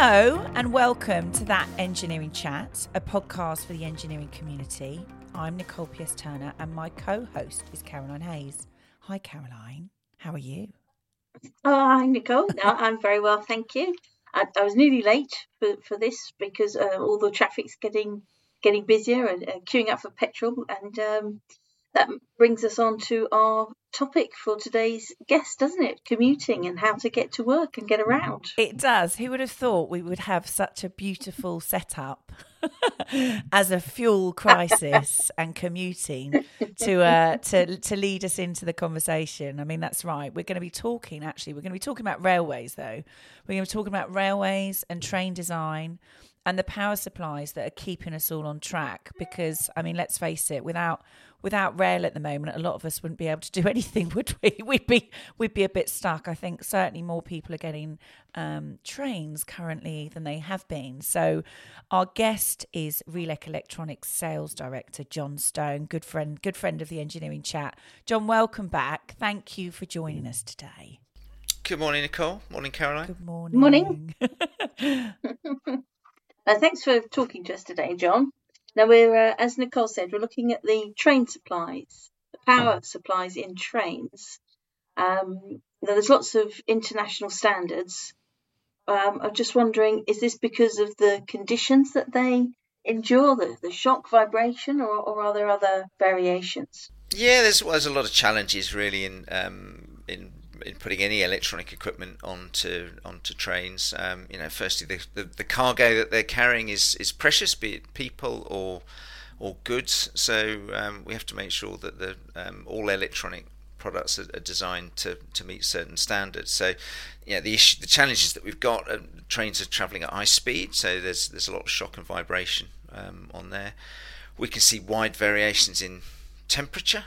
Hello and welcome to That Engineering Chat, a podcast for the engineering community. I'm Nicole Pierce Turner and my co-host is Caroline Hayes. Hi Caroline, how are you? Oh, hi Nicole. No, I'm very well, thank you. I was nearly late for this because all the traffic's getting busier and queuing up for petrol, and that brings us on to our topic for today's guest, doesn't it? Commuting and how to get to work and get around. It does. Who would have thought we would have such a beautiful setup as a fuel crisis and commuting to lead us into the conversation? I mean, that's right. We're going to be talking about railways, though. We're going to be talking about railways and train design and the power supplies that are keeping us all on track, because, I mean, let's face it, without rail at the moment, a lot of us wouldn't be able to do anything, would we? We'd be a bit stuck. I think certainly more people are getting trains currently than they have been. So our guest is Relec Electronics Sales Director John Stone, good friend of the Engineering Chat. John, welcome back. Thank you for joining us today. Good morning, Nicole. Morning, Caroline. Good morning. Morning. Thanks for talking to us today, John. Now, as Nicole said, we're looking at the train supplies, the power supplies in trains. Now, there's lots of international standards. I'm just wondering, is this because of the conditions that they endure, the shock vibration, or are there other variations? Yeah, there's a lot of challenges, really, in putting any electronic equipment onto trains. Firstly, the cargo that they're carrying is precious, be it people or goods. So we have to make sure that the all electronic products are designed to meet certain standards. So yeah, the challenges that we've got, trains are travelling at high speed, so there's a lot of shock and vibration on there. We can see wide variations in temperature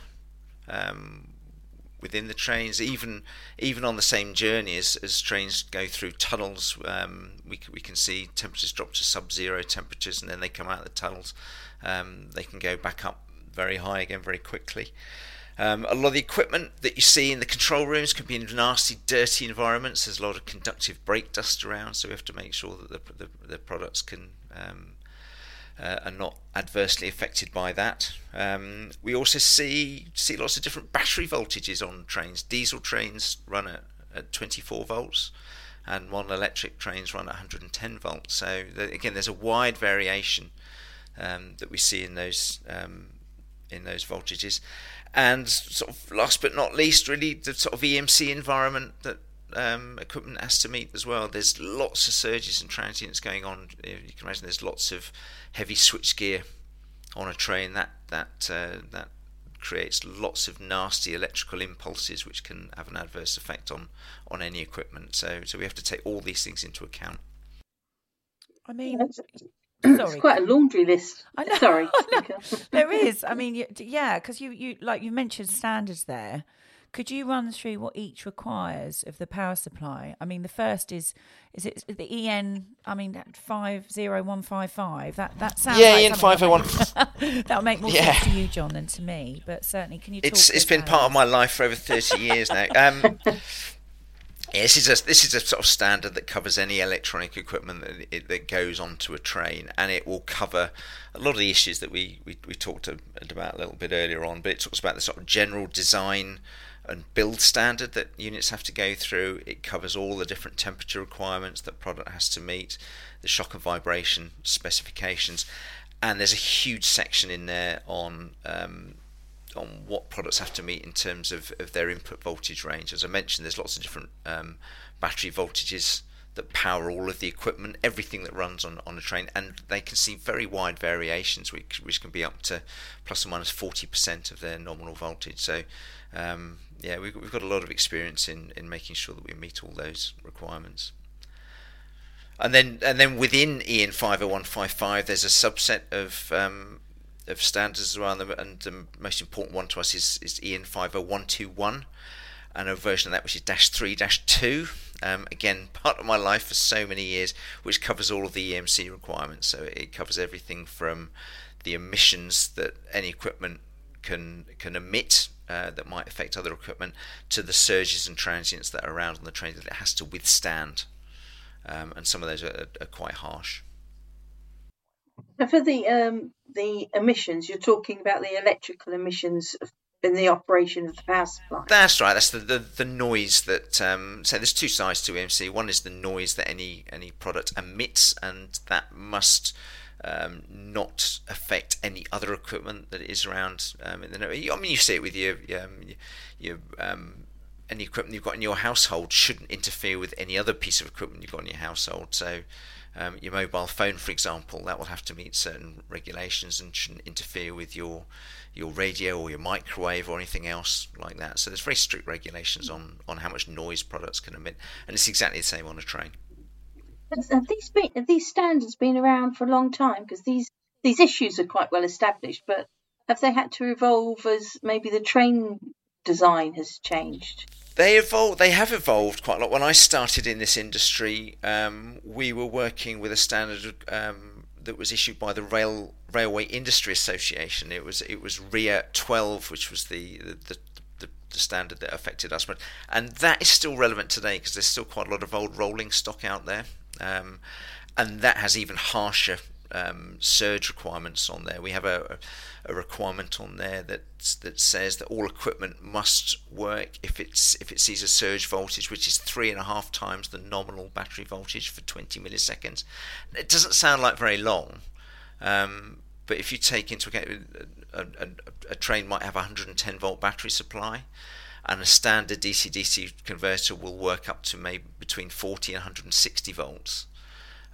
within the trains, even on the same journey, as trains go through tunnels, we can see temperatures drop to sub-zero temperatures, and then they come out of the tunnels. They can go back up very high again very quickly. A lot of the equipment that you see in the control rooms can be in nasty, dirty environments. There's a lot of conductive brake dust around, so we have to make sure that the products can are not adversely affected by that. We also see lots of different battery voltages on trains. Diesel trains run at 24 volts, and electric trains run at 110 volts. So again, there's a wide variation that we see in those voltages. And sort of last but not least, really, the sort of EMC environment that equipment has to meet as well. There's lots of surges and transients going on. You can imagine there's lots of heavy switchgear on a train that creates lots of nasty electrical impulses, which can have an adverse effect on any equipment. So we have to take all these things into account. I mean, it's quite a laundry list. I know, sorry, I know. There is. I mean, yeah, because you like you mentioned standards there. Could you run through what each requires of the power supply? I mean, the first is it the EN50155? That sounds EN501. That'll make more sense to you, John, than to me. But certainly, can you? It's been part of my life for over 30 years now. This is a sort of standard that covers any electronic equipment that goes onto a train, and it will cover a lot of the issues that we talked about a little bit earlier on. But it talks about the sort of general design and build standard that units have to go through. It covers all the different temperature requirements that product has to meet, the shock and vibration specifications, and there's a huge section in there on what products have to meet in terms of their input voltage range. As I mentioned, there's lots of different battery voltages that power all of the equipment, everything that runs on a train, and they can see very wide variations, which can be up to plus or minus 40% of their nominal voltage. So we've got a lot of experience in making sure that we meet all those requirements. And then within EN50155, there's a subset of standards as well, and the most important one to us is EN50121, and a version of that which is -3-2. Again, part of my life for so many years, which covers all of the EMC requirements. So it covers everything from the emissions that any equipment can emit that might affect other equipment, to the surges and transients that are around on the train that it has to withstand. and some of those are quite harsh. So for the emissions, you're talking about the electrical emissions in the operation of the power supply. That's right. That's the noise that. So there's two sides to EMC. One is the noise that any product emits, and that must not affect any other equipment that is around. I mean, you see it with your any equipment you've got in your household shouldn't interfere with any other piece of equipment you've got in your household. So your mobile phone, for example, that will have to meet certain regulations and shouldn't interfere with your radio or your microwave or anything else like that. So there's very strict regulations on how much noise products can emit, and it's exactly the same on a train. Have these standards been around for a long time? Because these issues are quite well established, but have they had to evolve as maybe the train design has changed? They have evolved quite a lot. When I started in this industry, we were working with a standard that was issued by the Railway Industry Association. It was RIA 12, which was the standard that affected us, and that is still relevant today because there's still quite a lot of old rolling stock out there, and that has even harsher surge requirements on there. We have a requirement on there that says that all equipment must work if it sees a surge voltage which is 3.5 times the nominal battery voltage for 20 milliseconds. It doesn't sound like very long, but if you take into account a train might have a 110 volt battery supply, and a standard DC-DC converter will work up to maybe between 40 and 160 volts.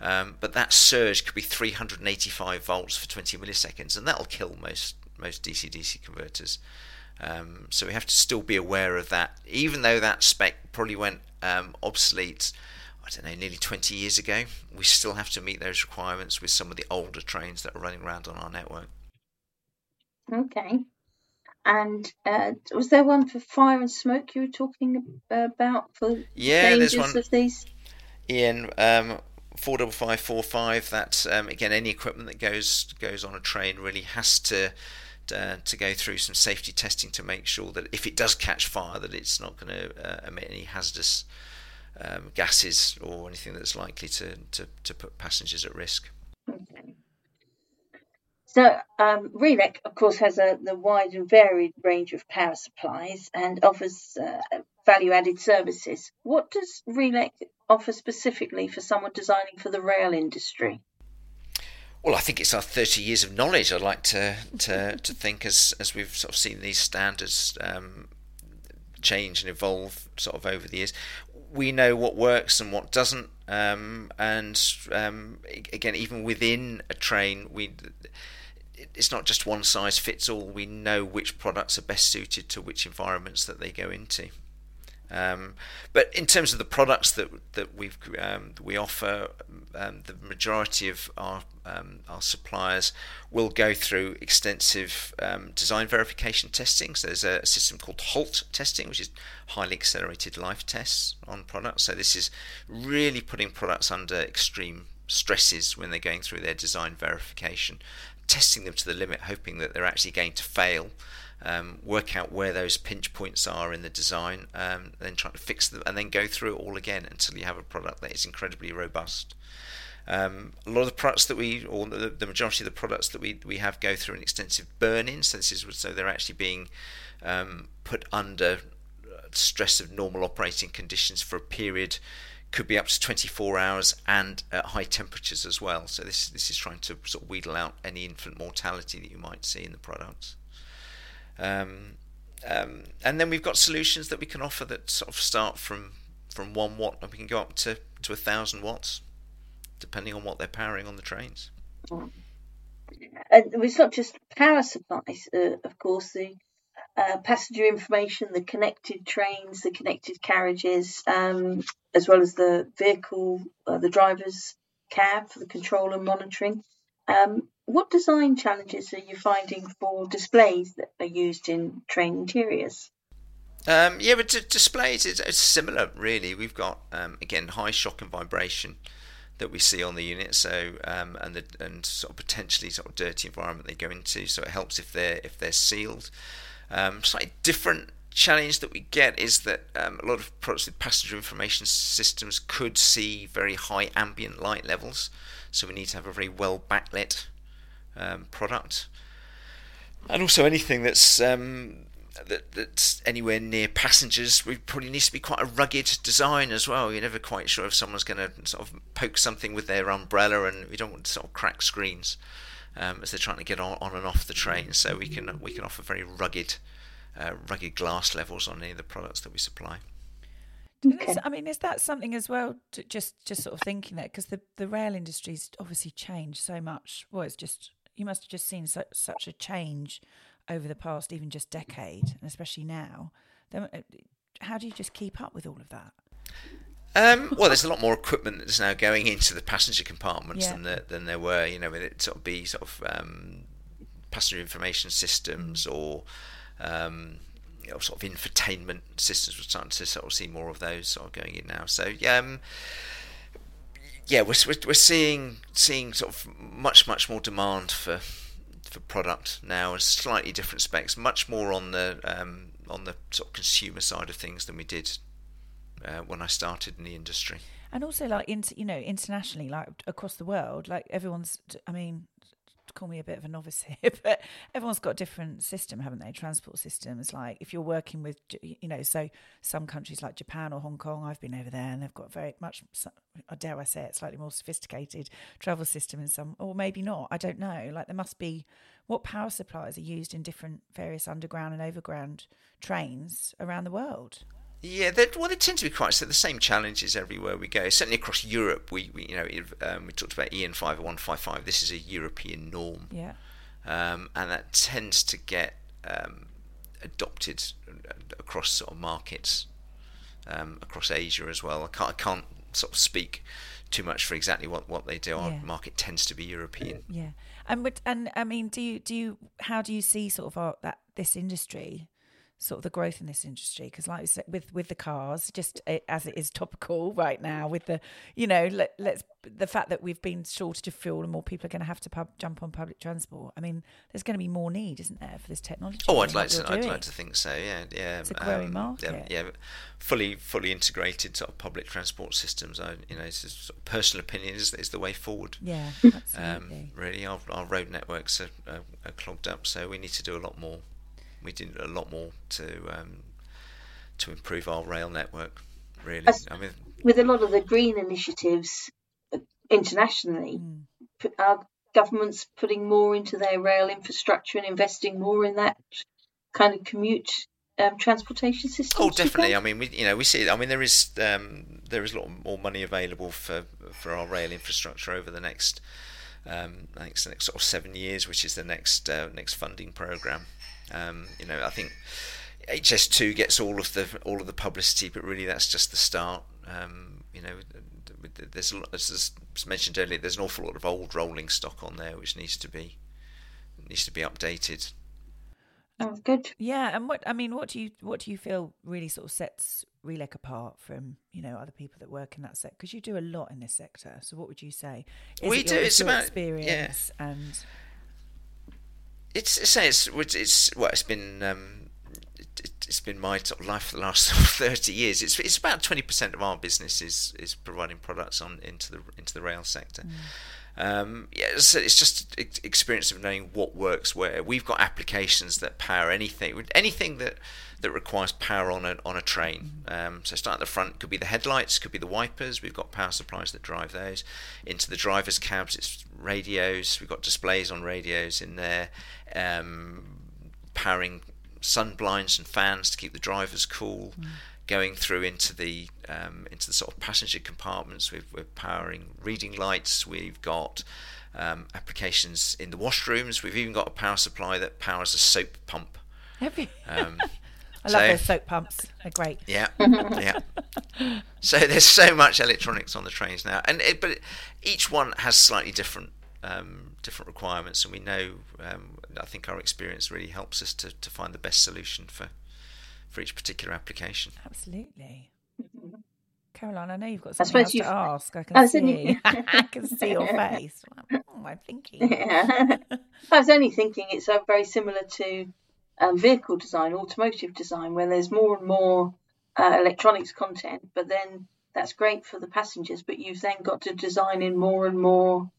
But that surge could be 385 volts for 20 milliseconds, and that'll kill most DC-DC converters. So we have to still be aware of that, even though that spec probably went obsolete, I don't know, nearly 20 years ago. We still have to meet those requirements with some of the older trains that are running around on our network. Okay. And was there one for fire and smoke you were talking about for dangers of these? Ian, 45545. That's again, any equipment that goes on a train really has to go through some safety testing to make sure that if it does catch fire, that it's not going to emit any hazardous gases or anything that's likely to put passengers at risk. Okay. So Relec, of course, has the wide and varied range of power supplies and offers value-added services. What does Relec offer specifically for someone designing for the rail industry? Well, I think it's our 30 years of knowledge. I'd like to think as we've sort of seen these standards change and evolve sort of over the years. We know what works and what doesn't, and again, even within a train, it's not just one size fits all. We know which products are best suited to which environments that they go into. But in terms of the products that we offer, the majority of our suppliers will go through extensive design verification testing. So there's a system called HALT testing, which is highly accelerated life tests on products. So this is really putting products under extreme stresses when they're going through their design verification, testing them to the limit, hoping that they're actually going to fail. Work out where those pinch points are in the design, then try to fix them, and then go through it all again until you have a product that is incredibly robust. A lot of the products the majority of the products that we have go through an extensive burn-in, so they're actually being put under stress of normal operating conditions for a period, could be up to 24 hours and at high temperatures as well. So this is trying to sort of wheedle out any infant mortality that you might see in the products. And then we've got solutions that we can offer that sort of start from 1 watt and we can go up to 1,000 watts, depending on what they're powering on the trains. And it's not just power supplies, of course, the passenger information, the connected trains, the connected carriages, as well as the vehicle, the driver's cab for the control and monitoring. What design challenges are you finding for displays that are used in train interiors? But displays is similar, really. We've got, again, high shock and vibration that we see on the unit, so and sort of potentially sort of dirty environment they go into. So it helps if they're sealed. Slightly different challenge that we get is that a lot of products with passenger information systems could see very high ambient light levels, so we need to have a very well backlit product. And also anything that's anywhere near passengers, we probably needs to be quite a rugged design as well. You're never quite sure if someone's going to sort of poke something with their umbrella, and we don't want to sort of crack screens as they're trying to get on and off the train. So we can offer very rugged glass levels on any of the products that we supply. Okay. I mean, is that something as well? Just sort of thinking that, because the rail industry's obviously changed so much. Well, it's just, you must have just seen such a change over the past even just decade, and especially now. Then how do you just keep up with all of that? Well, there's a lot more equipment that's now going into the passenger compartments than there were. You know, with it sort of passenger information systems or sort of infotainment systems. We're starting to sort of see more of those sort of going in now. So we're seeing sort of much more demand for product now, and slightly different specs, much more on the sort of consumer side of things than we did when I started in the industry. And also, like internationally, like across the world, like everyone's. I mean, call me a bit of a novice here, but everyone's got a different system, haven't they? Transport systems. Like if you're working with, so some countries like Japan or Hong Kong, I've been over there, and they've got very much, dare I say it, slightly more sophisticated travel system in some, or maybe not, I don't know. Like there must be, what power supplies are used in different various underground and overground trains around the world? Yeah, they tend to be quite the same challenges everywhere we go. Certainly across Europe, we talked about EN50155. This is a European norm, and that tends to get adopted across sort of markets, across Asia as well. I can't sort of speak too much for exactly what they do. Our market tends to be European. Yeah, and I mean, do you how do you see sort of this industry? Sort of the growth in this industry, because like you said, with the cars, just as it is topical right now, with the the fact that we've been shortage of fuel and more people are going to have to jump on public transport. I mean, there's going to be more need, isn't there, for this technology? Oh, I'd like to think so. Yeah. It's a growing market. Yeah, fully integrated sort of public transport systems. It's a sort of personal opinion is the way forward. Yeah, absolutely. Really, our road networks are clogged up, so we need to do a lot more. We did a lot more to improve our rail network, really. I mean, with a lot of the green initiatives internationally, are governments putting more into their rail infrastructure and investing more in that kind of commute transportation system? Oh, definitely. I mean, we see. I mean, there is a lot more money available for our rail infrastructure over the next, I think, it's the next sort of 7 years, which is the next funding programme. I think HS2 gets all of the publicity, but really that's just the start. There's, as mentioned earlier, there's an awful lot of old rolling stock on there which needs to be updated. Sounds good. Yeah, and what do you feel really sort of sets Relec apart from other people that work in that sector? Because you do a lot in this sector, so what would you say? It's about experience and. It's been my sort of life for the last 30 years. It's about 20% of our business is providing products into the rail sector. So it's just experience of knowing what works where. We've got applications that power anything that requires power on a train. So start at the front, could be the headlights, could be the wipers. We've got power supplies that drive those. Into the driver's cabs, it's radios. We've got displays on radios in there, powering sun blinds and fans to keep the drivers cool. Going through into the sort of passenger compartments, we're powering reading lights. We've got applications in the washrooms. We've even got a power supply that powers a soap pump. I love those soap pumps. They're great. Yeah, yeah. So there's so much electronics on the trains now, but each one has slightly different requirements, and we know. I think our experience really helps us to find the best solution for each particular application. Absolutely. Caroline, I know you've got something else to ask. I can see your face. I'm thinking. Yeah. I was only thinking it's very similar to vehicle design, automotive design, where there's more and more electronics content, but then that's great for the passengers, but you've then got to design in more and more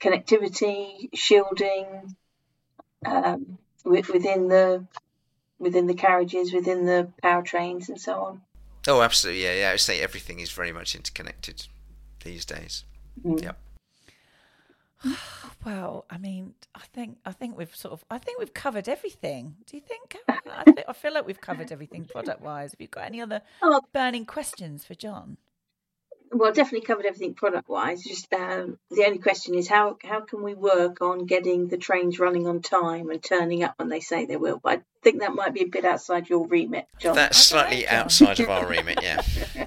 connectivity, shielding within the carriages, within the powertrains and so on. Oh, absolutely. Yeah. I would say everything is very much interconnected these days. Mm. Yep. Well, I mean, I think we've covered everything. Do you think? I feel like we've covered everything product-wise. Have you got any other burning questions for John? Well, definitely covered everything product-wise. Just the only question is how can we work on getting the trains running on time and turning up when they say they will? But I think that might be a bit outside your remit, John. That's slightly outside of our remit, yeah.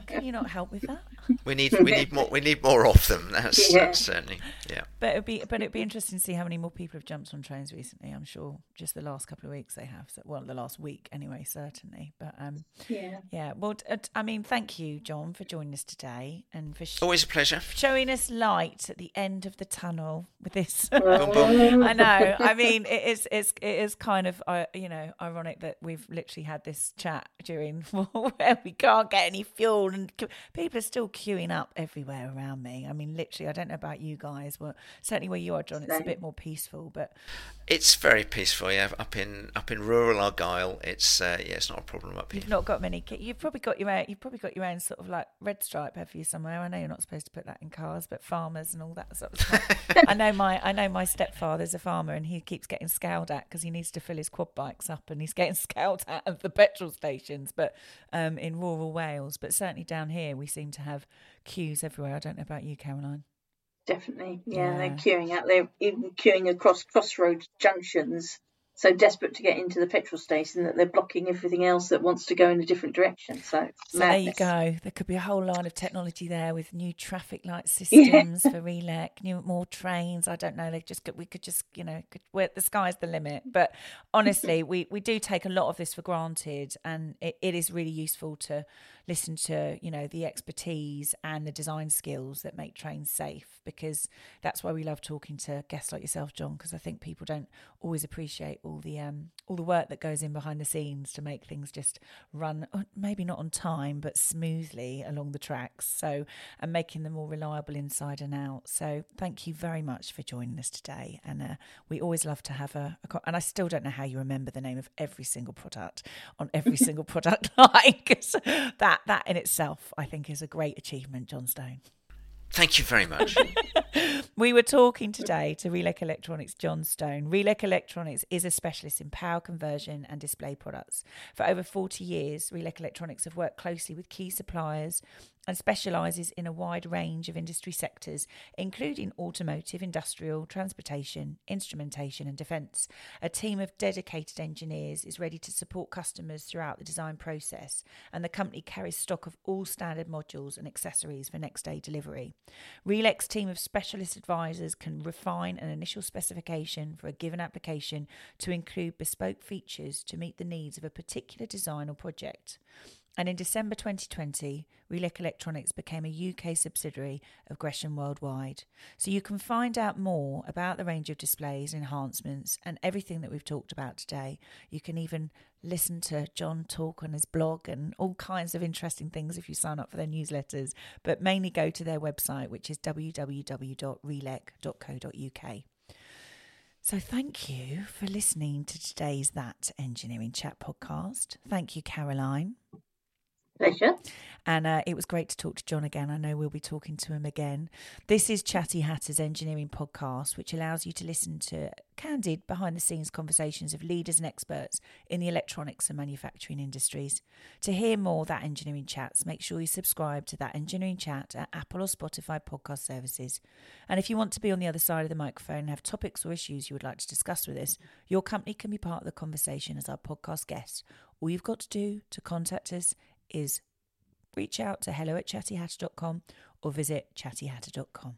Can you not help with that? We need more of them. That's certainly, yeah. But it'd be interesting to see how many more people have jumped on trains recently. I'm sure just the last couple of weeks they have. So, well, the last week anyway, certainly. But yeah. Well, I mean, thank you, John, for joining us today and for always a pleasure showing us light at the end of the tunnel with this. Boom, boom. I know. I mean, it is kind of ironic that we've literally had this chat during where we can't get any fuel and people are still queuing up everywhere around me. I mean, literally, I don't know about you guys, but certainly where you are, John, it's a bit more peaceful. But it's very peaceful, yeah. Up in rural Argyll, it's it's not a problem up here. You've not got many. You've probably got your own sort of like red stripe, have you, somewhere? I know you're not supposed to put that in cars, but farmers and all that sort of stuff. I know my stepfather's a farmer, and he keeps getting scowled at because he needs to fill his quad bikes up, and he's getting scowled at the petrol stations. But in rural Wales, but certainly down here, we seem to have queues everywhere. I don't know about you, Caroline. Definitely, yeah. They're queuing out. They're even queuing across crossroads junctions, so desperate to get into the petrol station that they're blocking everything else that wants to go in a different direction. So there you go. There could be a whole line of technology there with new traffic light systems for Relec, more trains. I don't know. The sky's the limit. But honestly, we do take a lot of this for granted, and it is really useful to listen to, the expertise and the design skills that make trains safe, because that's why we love talking to guests like yourself, John, because I think people don't always appreciate all the work that goes in behind the scenes to make things just run, maybe not on time, but smoothly along the tracks. So, and making them more reliable inside and out. So thank you very much for joining us today. And we always love to have and I still don't know how you remember the name of every single product on every single product line, because that in itself, I think, is a great achievement, John Stone. Thank you very much. We were talking today to Relec Electronics' John Stone. Relec Electronics is a specialist in power conversion and display products. For over 40 years, Relec Electronics have worked closely with key suppliers and specialises in a wide range of industry sectors, including automotive, industrial, transportation, instrumentation and defence. A team of dedicated engineers is ready to support customers throughout the design process, and the company carries stock of all standard modules and accessories for next-day delivery. Relec's team of specialist advisors can refine an initial specification for a given application to include bespoke features to meet the needs of a particular design or project. And in December 2020, Relec Electronics became a UK subsidiary of Gresham Worldwide. So you can find out more about the range of displays, enhancements and everything that we've talked about today. You can even listen to John talk on his blog and all kinds of interesting things if you sign up for their newsletters. But mainly go to their website, which is www.relec.co.uk. So thank you for listening to today's That Engineering Chat podcast. Thank you, Caroline. Pleasure. And it was great to talk to John again. I know we'll be talking to him again. This is Chatty Hatter's engineering podcast, which allows you to listen to candid behind-the-scenes conversations of leaders and experts in the electronics and manufacturing industries. To hear more That Engineering Chats, make sure you subscribe to That Engineering Chat at Apple or Spotify podcast services. And if you want to be on the other side of the microphone and have topics or issues you would like to discuss with us, your company can be part of the conversation as our podcast guest. All you've got to do to contact us is reach out to hello@chattyhatter.com or visit chattyhatter.com.